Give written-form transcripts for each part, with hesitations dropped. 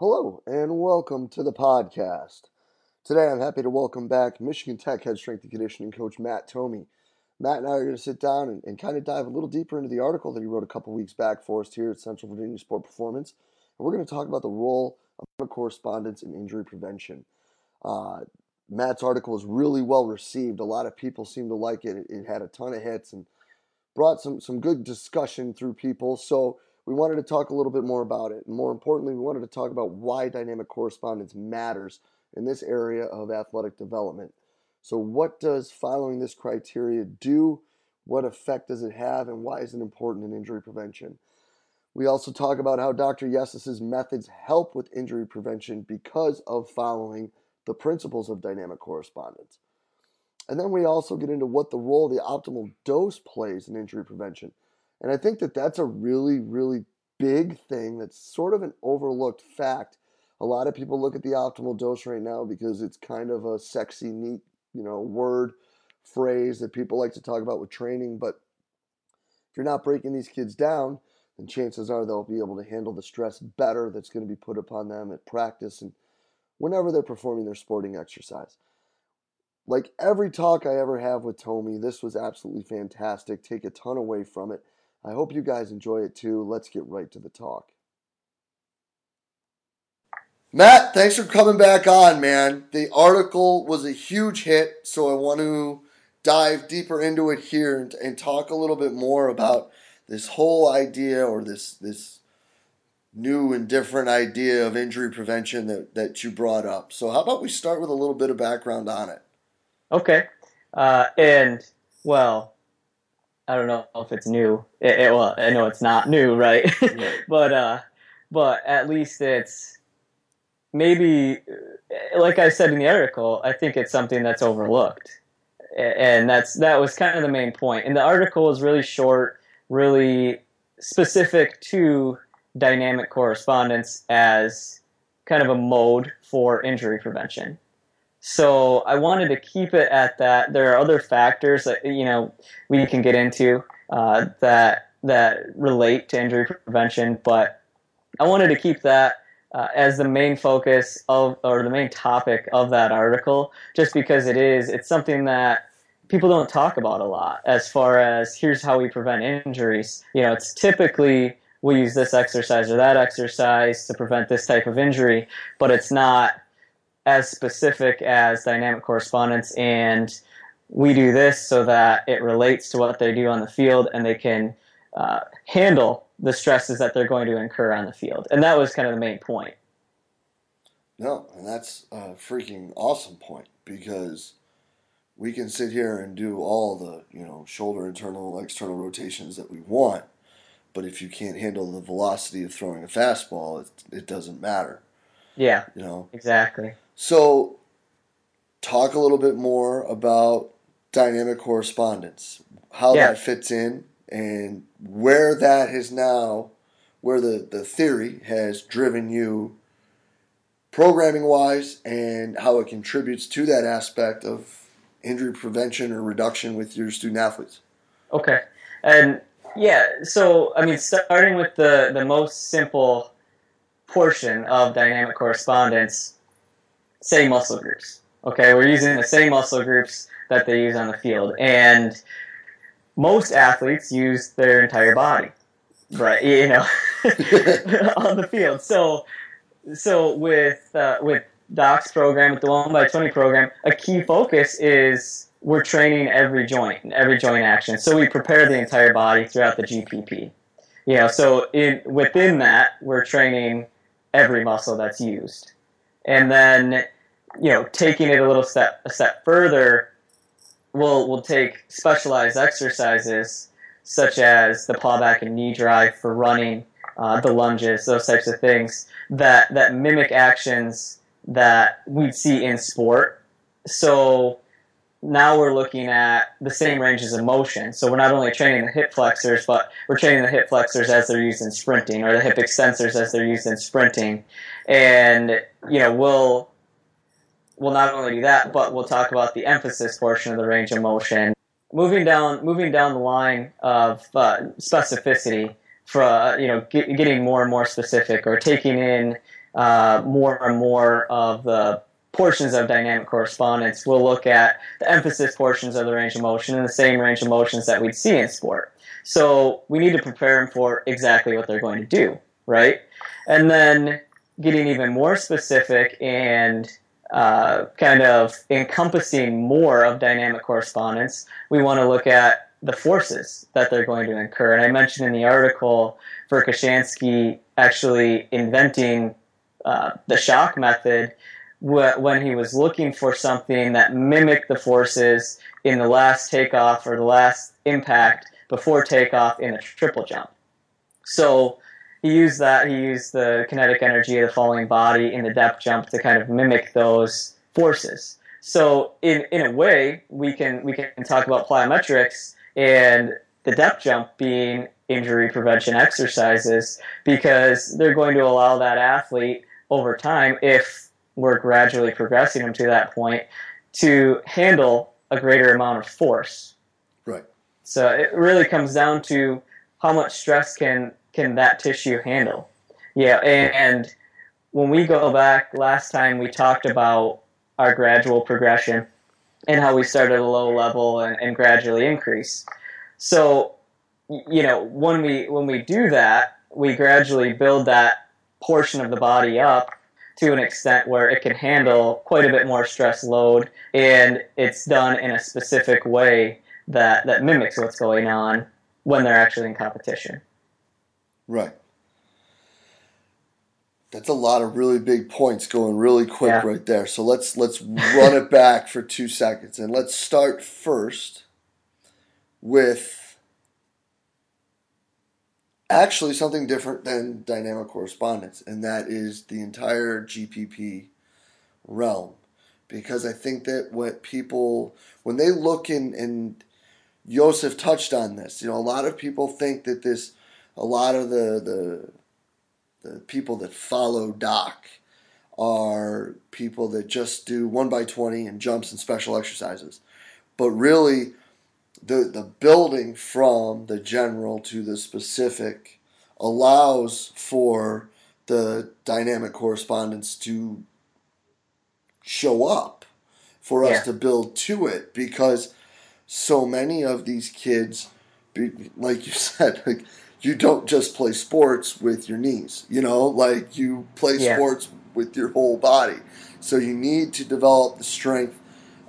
Hello and welcome to the podcast. Today I'm happy to welcome back Michigan Tech head strength and conditioning coach Matt Tomey. Matt and I are going to sit down and kind of dive a little deeper into the article that he wrote a couple weeks back for us here at Central Virginia Sport Performance. And we're going to talk about the role of correspondence in injury prevention. Matt's article was really well received. A lot of people seemed to like it. It had a ton of hits and brought some good discussion through people. So we wanted to talk a little bit more about it. And more importantly, we wanted to talk about why dynamic correspondence matters in this area of athletic development. So what does following this criteria do? What effect does it have? And why is it important in injury prevention? We also talk about how Dr. Yesis's methods help with injury prevention because of following the principles of dynamic correspondence. And then we also get into what the role the optimal dose plays in injury prevention. And I think that that's a really, really big thing that's sort of an overlooked fact. A lot of people look at the optimal dose right now because it's kind of a sexy, neat, word, phrase that people like to talk about with training. But if you're not breaking these kids down, then chances are they'll be able to handle the stress better that's going to be put upon them at practice and whenever they're performing their sporting exercise. Like every talk I ever have with Tomey, this was absolutely fantastic. Take a ton away from it. I hope you guys enjoy it too. Let's get right to the talk. Matt, thanks for coming back on, man. The article was a huge hit, so I want to dive deeper into it here and talk a little bit more about this whole idea or this new and different idea of injury prevention that you brought up. So how about we start with a little bit of background on it? Okay. I don't know if it's new. I know it's not new, right? Yeah. But at least it's maybe, like I said in the article, I think it's something that's overlooked. And that was kind of the main point. And the article is really short, really specific to dynamic correspondence as kind of a mode for injury prevention. So I wanted to keep it at that. There are other factors that we can get into that relate to injury prevention, but I wanted to keep that as the main focus of or the main topic of that article, just because it's something that people don't talk about a lot. As far as here's how we prevent injuries, it's typically we use this exercise or that exercise to prevent this type of injury, but it's not as specific as dynamic correspondence, and we do this so that it relates to what they do on the field and they can handle the stresses that they're going to incur on the field. And that was kind of the main point. No, and that's a freaking awesome point, because we can sit here and do all the shoulder internal and external rotations that we want, but if you can't handle the velocity of throwing a fastball, it doesn't matter. Yeah, exactly. So talk a little bit more about dynamic correspondence, how that fits in, and where the theory has driven you programming-wise, and how it contributes to that aspect of injury prevention or reduction with your student-athletes. Okay. And, starting with the most simple portion of dynamic correspondence, same muscle groups. Okay, we're using the same muscle groups that they use on the field, and most athletes use their entire body, right? On the field. So with Doc's program, with the 1x20 program, a key focus is we're training every joint and every joint action. So we prepare the entire body throughout the GPP. Within that, we're training every muscle that's used. And then, taking it a step further, we'll take specialized exercises such as the paw back and knee drive for running, the lunges, those types of things that mimic actions that we'd see in sport. So now we're looking at the same ranges of motion. So we're not only training the hip flexors, but we're training the hip flexors as they're used in sprinting, or the hip extensors as they're used in sprinting. And, we'll not only do that, but we'll talk about the emphasis portion of the range of motion. Moving down the line of specificity for, getting more and more specific, or taking in more and more of the portions of dynamic correspondence. We'll look at the emphasis portions of the range of motion and the same range of motions that we'd see in sport. So we need to prepare them for exactly what they're going to do, right? And then getting even more specific and kind of encompassing more of dynamic correspondence, we want to look at the forces that they're going to incur. And I mentioned in the article Verkhoshansky actually inventing the shock method when he was looking for something that mimicked the forces in the last takeoff or the last impact before takeoff in a triple jump. So he used that. He used the kinetic energy of the falling body in the depth jump to kind of mimic those forces. So in a way, we can talk about plyometrics and the depth jump being injury prevention exercises, because they're going to allow that athlete over time, if we're gradually progressing them to that point, to handle a greater amount of force. Right. So it really comes down to how much stress can that tissue handle. Yeah, and when we go back, last time we talked about our gradual progression and how we start at a low level and gradually increase. So, you know, when we do that, we gradually build that portion of the body up to an extent where it can handle quite a bit more stress load, and it's done in a specific way that mimics what's going on when they're actually in competition. Right. That's a lot of really big points going really quick right there. So let's run it back for 2 seconds, and let's start first with actually something different than dynamic correspondence, and that is the entire GPP realm. Because I think that what people, when they look in, and Joseph touched on this, you know, a lot of people think that this, a lot of the people that follow Doc are people that just do 1x20 and jumps and special exercises. But really, the building from the general to the specific allows for the dynamic correspondence to show up for us to build to it, because so many of these kids, like you said, like, you don't just play sports with your knees, you know, like you play sports with your whole body. So you need to develop the strength,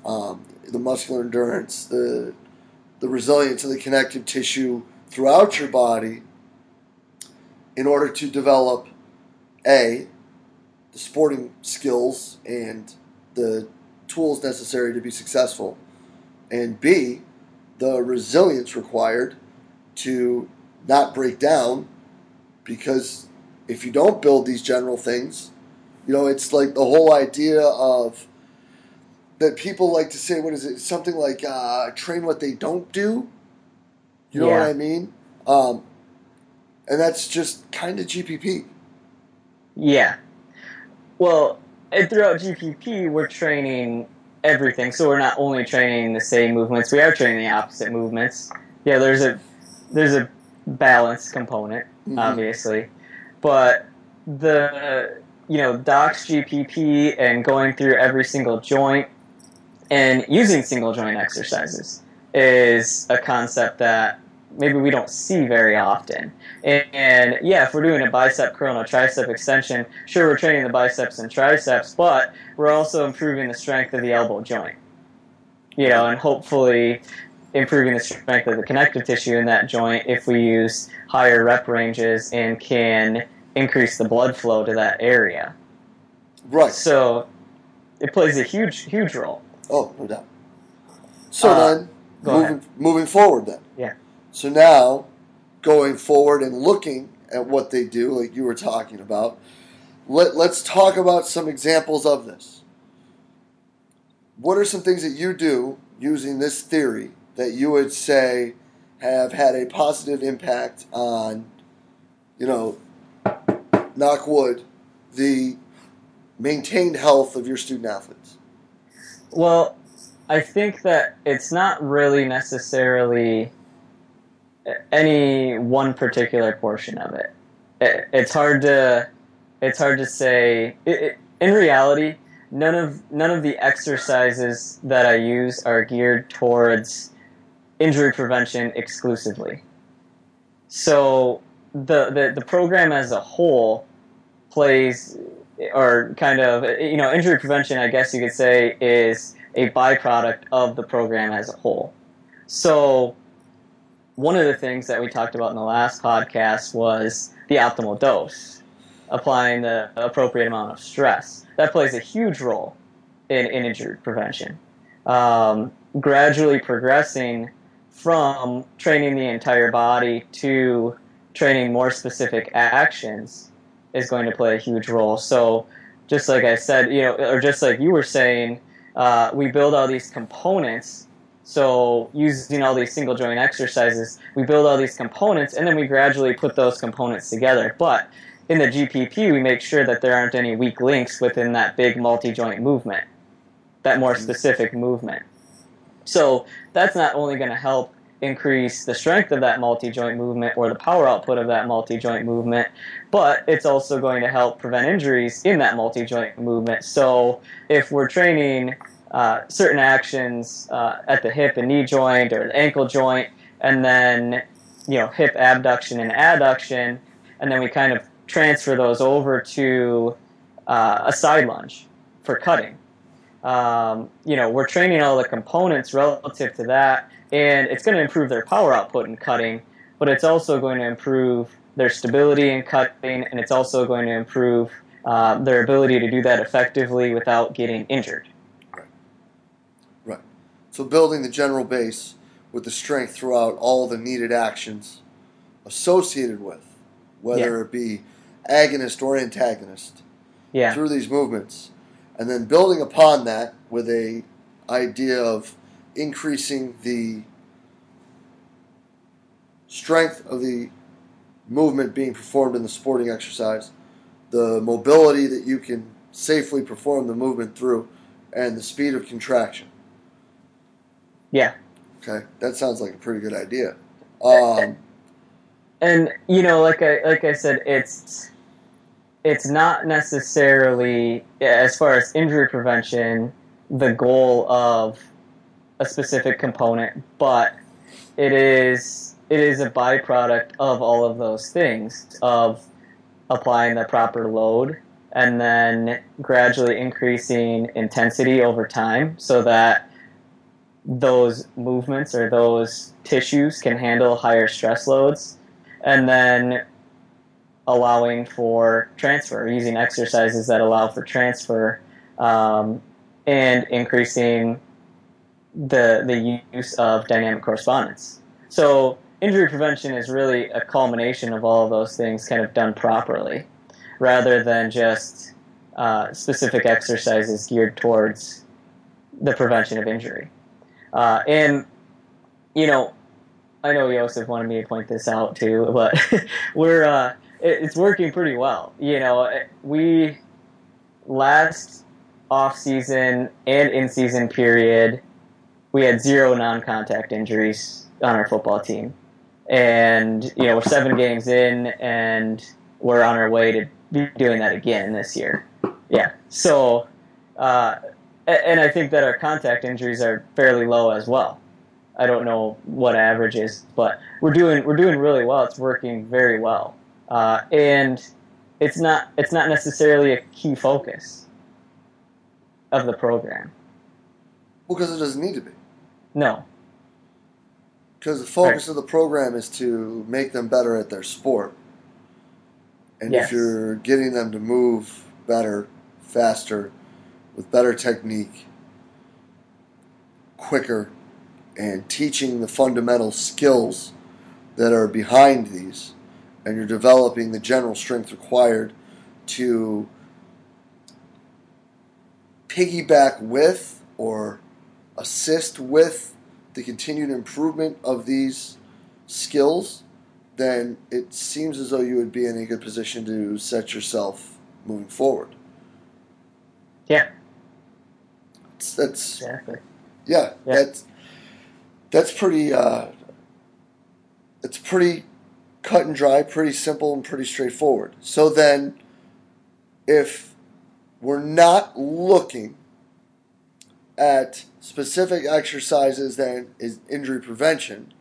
the muscular endurance, the resilience of the connective tissue throughout your body in order to develop, A, the sporting skills and the tools necessary to be successful, and B, the resilience required to not break down, because if you don't build these general things, you know, it's like the whole idea of that people like to say, what is it? Something like train what they don't do. You know what I mean? And that's just kind of GPP. Yeah. Well, and throughout GPP, we're training everything. So we're not only training the same movements. We are training the opposite movements. Yeah, there's a balance component, obviously. But the, you know, Doc's GPP and going through every single joint and using single joint exercises is a concept that maybe we don't see very often. And yeah, if we're doing a bicep curl and a tricep extension, sure, we're training the biceps and triceps, but we're also improving the strength of the elbow joint, you know, and hopefully improving the strength of the connective tissue in that joint if we use higher rep ranges and can increase the blood flow to that area. Right. So it plays a huge, huge role. Oh, no doubt. So then, moving forward then. Yeah. So now, going forward and looking at what they do, like you were talking about, let's talk about some examples of this. What are some things that you do using this theory that you would say have had a positive impact on, you know, knock wood, the maintained health of your student athletes? Well, I think that it's not really necessarily any one particular portion of it. It's hard to It's hard to say. In reality, none of the exercises that I use are geared towards injury prevention exclusively. So the program as a whole plays, or kind of, you know, injury prevention, I guess you could say, is a byproduct of the program as a whole. So one of the things that we talked about in the last podcast was the optimal dose, applying the appropriate amount of stress. That plays a huge role in injury prevention. Gradually progressing from training the entire body to training more specific actions is going to play a huge role. So just like I said, you know, or just like you were saying, we build all these components. So using all these single joint exercises, we build all these components, and then we gradually put those components together. But in the GPP, we make sure that there aren't any weak links within that big multi-joint movement, that more specific movement. So that's not only going to help increase the strength of that multi-joint movement or the power output of that multi-joint movement, but it's also going to help prevent injuries in that multi-joint movement. So if we're training certain actions at the hip and knee joint or the ankle joint, and then, you know, hip abduction and adduction, and then we kind of transfer those over to a side lunge for cutting. You know, we're training all the components relative to that, and it's going to improve their power output in cutting, but it's also going to improve their stability in cutting, and it's also going to improve their ability to do that effectively without getting injured. Right. So building the general base with the strength throughout all the needed actions associated with, whether it be agonist or antagonist, through these movements, and then building upon that with a idea of increasing the strength of the movement being performed in the sporting exercise, the mobility that you can safely perform the movement through, and the speed of contraction. Yeah. Okay, that sounds like a pretty good idea. And you know, like I said, it's not necessarily, as far as injury prevention, the goal of a specific component, but it is a byproduct of all of those things, of applying the proper load and then gradually increasing intensity over time so that those movements or those tissues can handle higher stress loads, and then allowing for transfer, using exercises that allow for transfer, and increasing the use of dynamic correspondence. So injury prevention is really a culmination of all of those things kind of done properly, rather than just specific exercises geared towards the prevention of injury. And, you know, I know Joseph wanted me to point this out too, but it's working pretty well. You know, we last off-season and in-season period, we had 0 non-contact injuries on our football team. And, you know, we're 7 games in, and we're on our way to be doing that again this year. Yeah. So, and I think that our contact injuries are fairly low as well. I don't know what average is, but we're doing really well. It's working very well. And it's not necessarily a key focus of the program. Well, because it doesn't need to be. No. Because the focus of the program is to make them better at their sport. And if you're getting them to move better, faster, with better technique, quicker, and teaching the fundamental skills that are behind these, and you're developing the general strength required to piggyback with or assist with the continued improvement of these skills, then it seems as though you would be in a good position to set yourself moving forward. Yeah. That's exactly. Yeah. That's pretty. It's pretty cut and dry, pretty simple, and pretty straightforward. So then, if we're not looking at specific exercises that is injury prevention,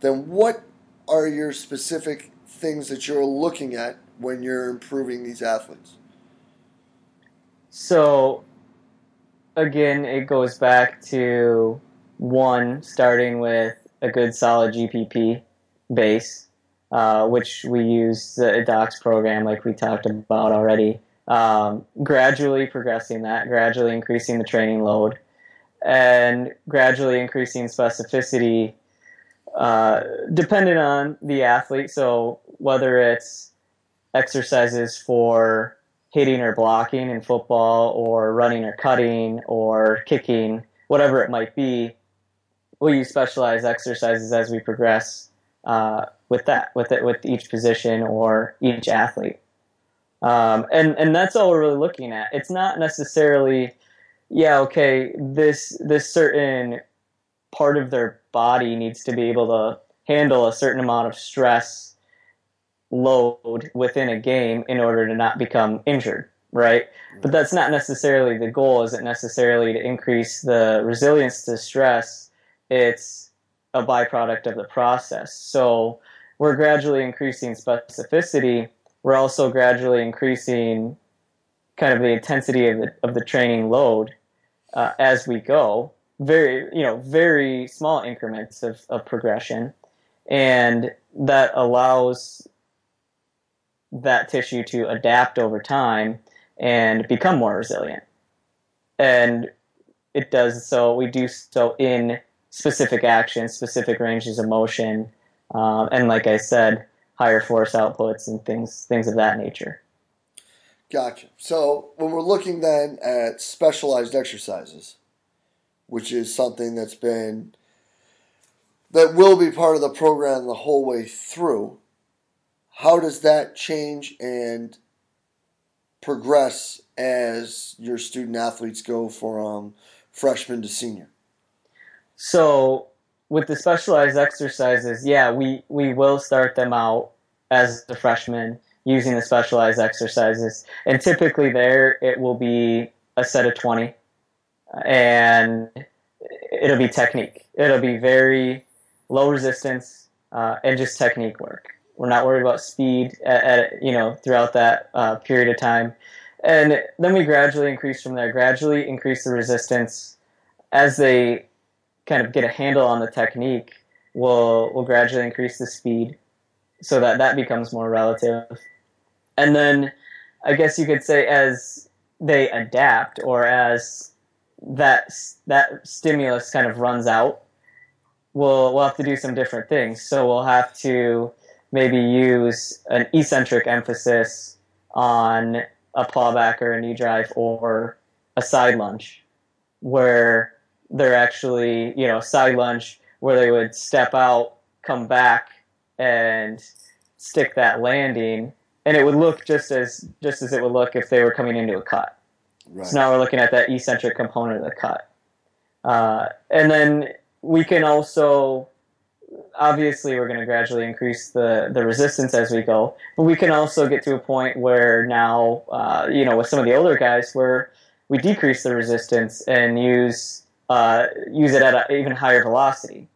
then what are your specific things that you're looking at when you're improving these athletes? So, again, it goes back to, one, starting with a good solid GPP base, which we use the Doc's program like we talked about already. Gradually progressing that, gradually increasing the training load, and gradually increasing specificity dependent on the athlete. So whether it's exercises for hitting or blocking in football, or running or cutting or kicking, whatever it might be, we'll use specialized exercises as we progress with each position or each athlete. And that's all we're really looking at. It's not necessarily, this certain part of their body needs to be able to handle a certain amount of stress load within a game in order to not become injured, right? But that's not necessarily the goal. Isn't necessarily to increase the resilience to stress. It's a byproduct of the process. So we're gradually increasing specificity. We're also gradually increasing kind of the intensity of the training load as we go. Very small increments of progression, and that allows that tissue to adapt over time and become more resilient. And it does so. We do so in specific actions, specific ranges of motion, and like I said, higher force outputs and things of that nature. Gotcha. So when we're looking then at specialized exercises, which is something that will be part of the program the whole way through, how does that change and progress as your student athletes go from freshman to senior? So with the specialized exercises, we will start them out as the freshman using the specialized exercises. And typically there it will be a set of 20, and it'll be technique. It'll be very low resistance and just technique work. We're not worried about speed throughout that period of time. And then we gradually increase from there, gradually increase the resistance. As they kind of get a handle on the technique, we'll gradually increase the speed so that becomes more relative. And then I guess you could say as they adapt, or as that stimulus kind of runs out, we'll have to do some different things. So we'll have to maybe use an eccentric emphasis on a pawback or a knee drive or a side lunge, where they're actually, side lunge where they would step out, come back, and stick that landing, and it would look just as it would look if they were coming into a cut. Right. So now we're looking at that eccentric component of the cut. And then we can also, obviously we're going to gradually increase the resistance as we go, but we can also get to a point where now, with some of the older guys, where we decrease the resistance and use it at an even higher velocity.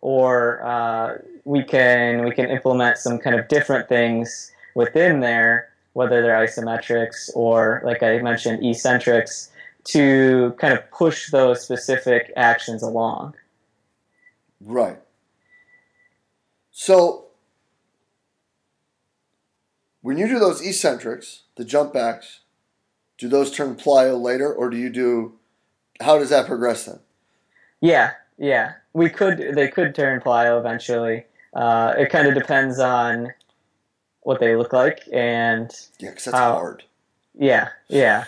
Or we can implement some kind of different things within there, whether they're isometrics or, like I mentioned, eccentrics, to kind of push those specific actions along. Right. So when you do those eccentrics, the jump backs, do those turn plyo later, or do you do? How does that progress then? Yeah. They could turn plyo eventually. It kind of depends on what they look like and because that's hard. Yeah. Yeah.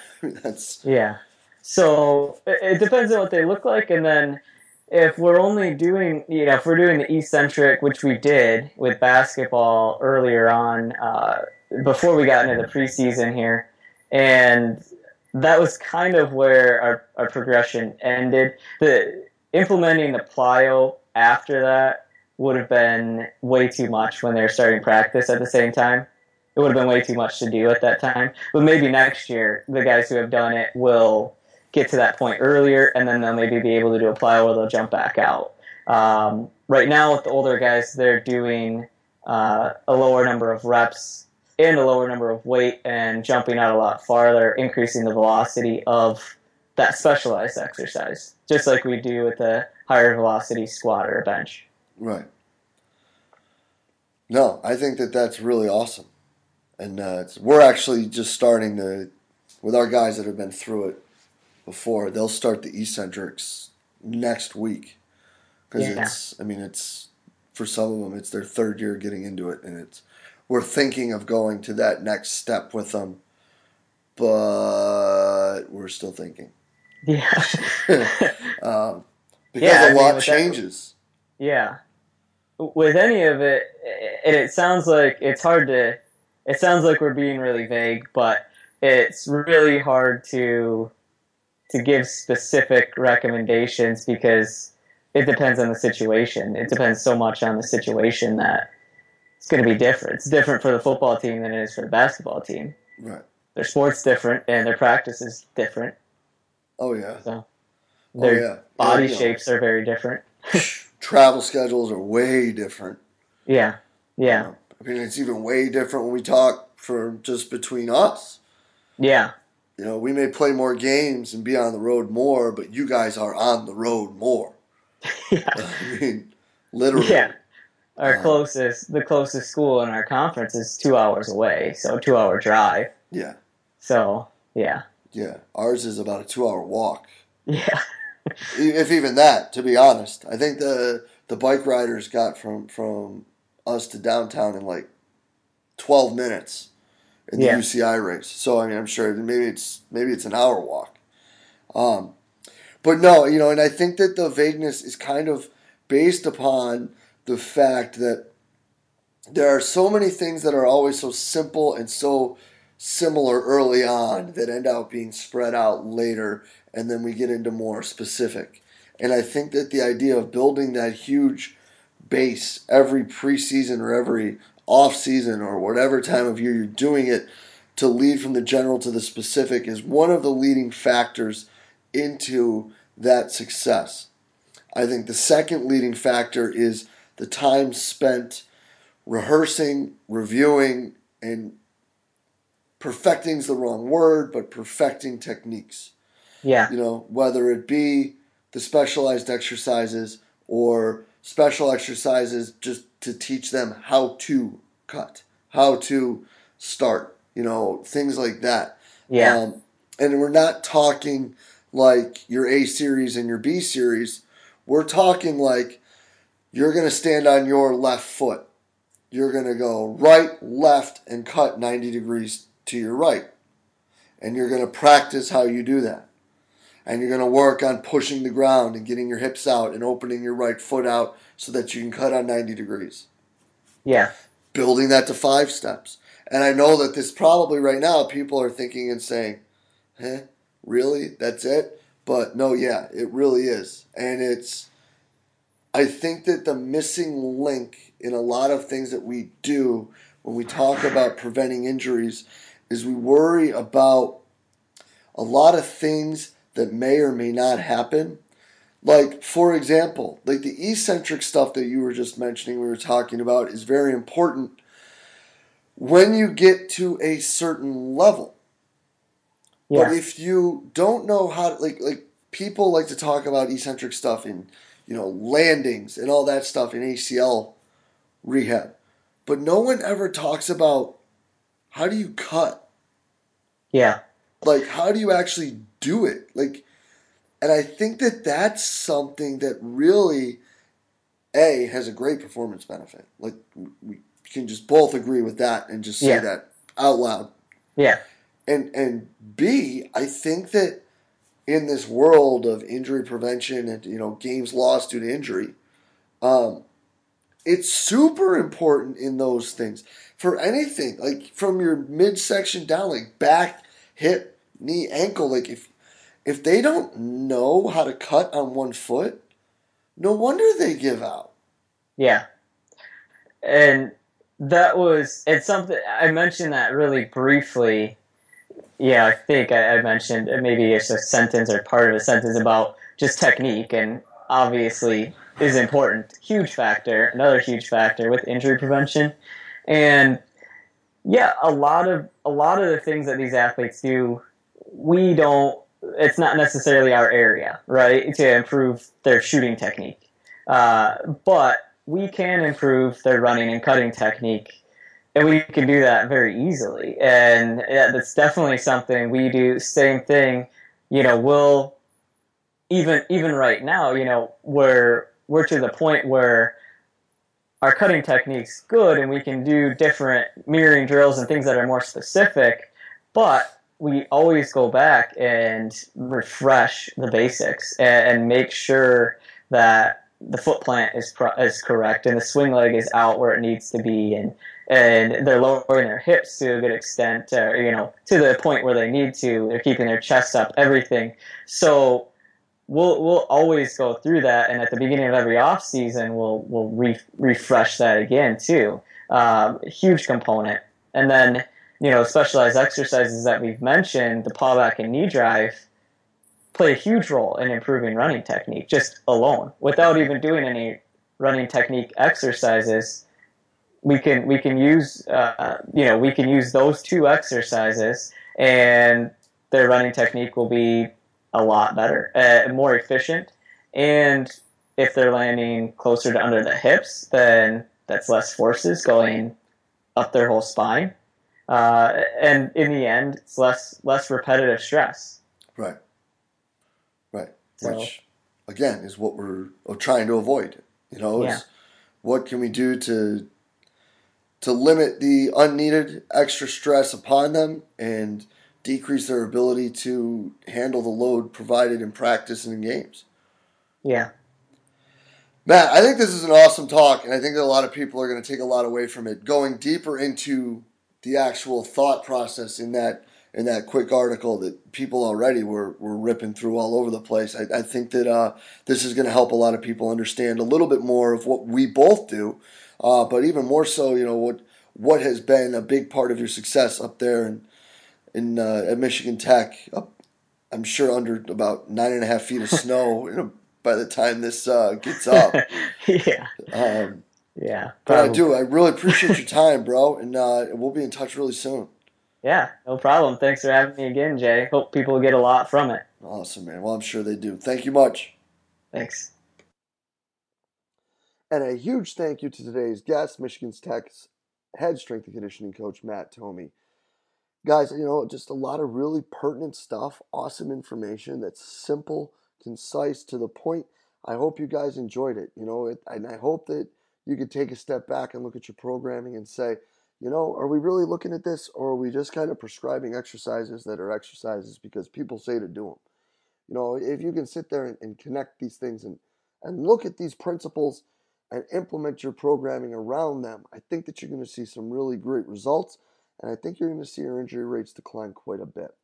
So it depends on what they look like, and then. If we're only doing, if we're doing the eccentric, which we did with basketball earlier on, before we got into the preseason here, and that was kind of where our progression ended. Implementing the plyo after that would have been way too much when they were starting practice at the same time. It would have been way too much to do at that time. But maybe next year, the guys who have done it will get to that point earlier, and then they'll maybe be able to do a plyo where they'll jump back out. Right now, with the older guys, they're doing a lower number of reps and a lower number of weight and jumping out a lot farther, increasing the velocity of that specialized exercise, just like we do with the higher velocity squat or bench. Right. No, I think that that's really awesome. And we're actually just starting to, with our guys that have been through it before, they'll start the eccentrics next week. Because it's, for some of them, it's their third year getting into it. And we're thinking of going to that next step with them. But we're still thinking. Yeah. because a lot changes. That, yeah. With any of it, and it sounds like it's hard to... It sounds like we're being really vague, but it's really hard to give specific recommendations because it depends on the situation. It depends so much on the situation that it's going to be different. It's different for the football team than it is for the basketball team. Right. Their sport's different and their practice is different. Oh, yeah. So their body shapes are very different. Travel schedules are way different. Yeah, yeah. I mean, it's even way different when we talk for just between us. Yeah. You know, we may play more games and be on the road more, but you guys are on the road more. Yeah. I mean, literally. Yeah. Our the closest school in our conference is 2 hours away, so a 2-hour drive. Yeah. So, yeah. Yeah. Ours is about a 2-hour walk. Yeah. If even that, to be honest. I think the bike riders got from us to downtown in like 12 minutes in the UCI race. So, I mean, I'm sure maybe it's an hour walk. But no, you know, and I think that the vagueness is kind of based upon the fact that there are so many things that are always so simple and so similar early on that end up being spread out later. And then we get into more specific. And I think that the idea of building that huge base every preseason or every off-season or whatever time of year you're doing it to lead from the general to the specific is one of the leading factors into that success. I think the second leading factor is the time spent rehearsing, reviewing, and perfecting is the wrong word, but perfecting techniques. Yeah. You know, whether it be the specialized exercises or special exercises just to teach them how to cut, how to start, you know, things like that. Yeah. And we're not talking like your A series and your B series. We're talking like you're going to stand on your left foot. You're going to go right, left, and cut 90 degrees to your right. And you're going to practice how you do that. And you're going to work on pushing the ground and getting your hips out and opening your right foot out so that you can cut on 90 degrees. Yeah. Building that to 5 steps. And I know that this probably right now people are thinking and saying, really? That's it? But no, yeah, it really is. And I think that the missing link in a lot of things that we do when we talk about preventing injuries is we worry about a lot of things that may or may not happen. Like, for example, like the eccentric stuff that you were just mentioning, we were talking about, is very important when you get to a certain level. Yeah. But if you don't know how to, like people like to talk about eccentric stuff in, you know, landings and all that stuff in ACL rehab. But no one ever talks about how do you cut? Yeah. Like, how do you actually do it? Like, and I think that that's something that really, A, has a great performance benefit. Like, we can just both agree with that and just say that out loud. Yeah. And B, I think that in this world of injury prevention and, you know, games lost due to injury, it's super important in those things. For anything, like, from your midsection down, like, back, hip, knee, ankle, like if they don't know how to cut on one foot, no wonder they give out. Yeah. And That was, it's something, I mentioned that really briefly. Yeah, I think I mentioned, maybe it's a sentence or part of a sentence about just technique, and obviously is important. Huge factor, another huge factor with injury prevention. And yeah, a lot of the things that these athletes do, we don't, it's not necessarily our area, right, to improve their shooting technique. But we can improve their running and cutting technique, and we can do that very easily. And yeah, that's definitely something we do. Same thing, you know, we'll even right now, you know, we're to the point where our cutting technique's good and we can do different mirroring drills and things that are more specific, but we always go back and refresh the basics and make sure that the foot plant is correct and the swing leg is out where it needs to be, and they're lowering their hips to a good extent, or, you know, to the point where they need to. They're keeping their chest up, everything. So we'll always go through that, and at the beginning of every off season, we'll refresh that again too. Huge component, and then, you know, specialized exercises that we've mentioned, the paw back and knee drive, play a huge role in improving running technique just alone. Without even doing any running technique exercises, we can use use those two exercises, and their running technique will be a lot better, more efficient. And if they're landing closer to under the hips, then that's less forces going up their whole spine, and in the end, it's less repetitive stress. Right. So, which, again, is what we're trying to avoid. You know, is what can we do to limit the unneeded extra stress upon them and decrease their ability to handle the load provided in practice and in games. Yeah. Matt, I think this is an awesome talk, and I think that a lot of people are going to take a lot away from it, going deeper into the actual thought process in that quick article that people already were ripping through all over the place. I think that this is going to help a lot of people understand a little bit more of what we both do, but even more so, you know, what has been a big part of your success up there at Michigan Tech, I'm sure under about 9.5 feet of snow, you know, by the time this gets up. Yeah. Yeah. But I really appreciate your time, bro, and we'll be in touch really soon. Yeah, no problem. Thanks for having me again, Jay. Hope people get a lot from it. Awesome, man. Well, I'm sure they do. Thank you much. Thanks. And a huge thank you to today's guest, Michigan Tech's head strength and conditioning coach, Matt Tomey. Guys, you know, just a lot of really pertinent stuff, awesome information that's simple, concise, to the point. I hope you guys enjoyed it, you know, and I hope that you could take a step back and look at your programming and say, you know, are we really looking at this, or are we just kind of prescribing exercises that are exercises because people say to do them? You know, if you can sit there and connect these things and look at these principles and implement your programming around them, I think that you're going to see some really great results, and I think you're going to see your injury rates decline quite a bit.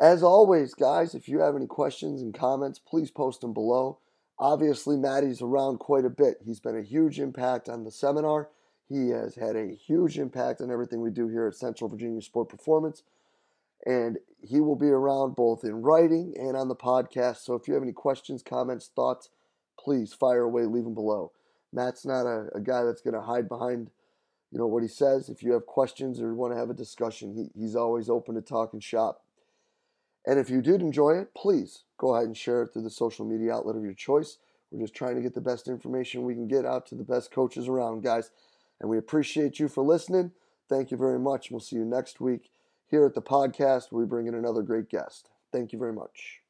As always, guys, if you have any questions and comments, please post them below. Obviously, Matty's around quite a bit. He's been a huge impact on the seminar. He has had a huge impact on everything we do here at Central Virginia Sport Performance, and he will be around both in writing and on the podcast. So if you have any questions, comments, thoughts, please fire away, leave them below. Matt's not a guy that's going to hide behind, you know, what he says. If you have questions or want to have a discussion, he's always open to talk and shop. And if you did enjoy it, please go ahead and share it through the social media outlet of your choice. We're just trying to get the best information we can get out to the best coaches around, guys. And we appreciate you for listening. Thank you very much. We'll see you next week here at the podcast, where we bring in another great guest. Thank you very much.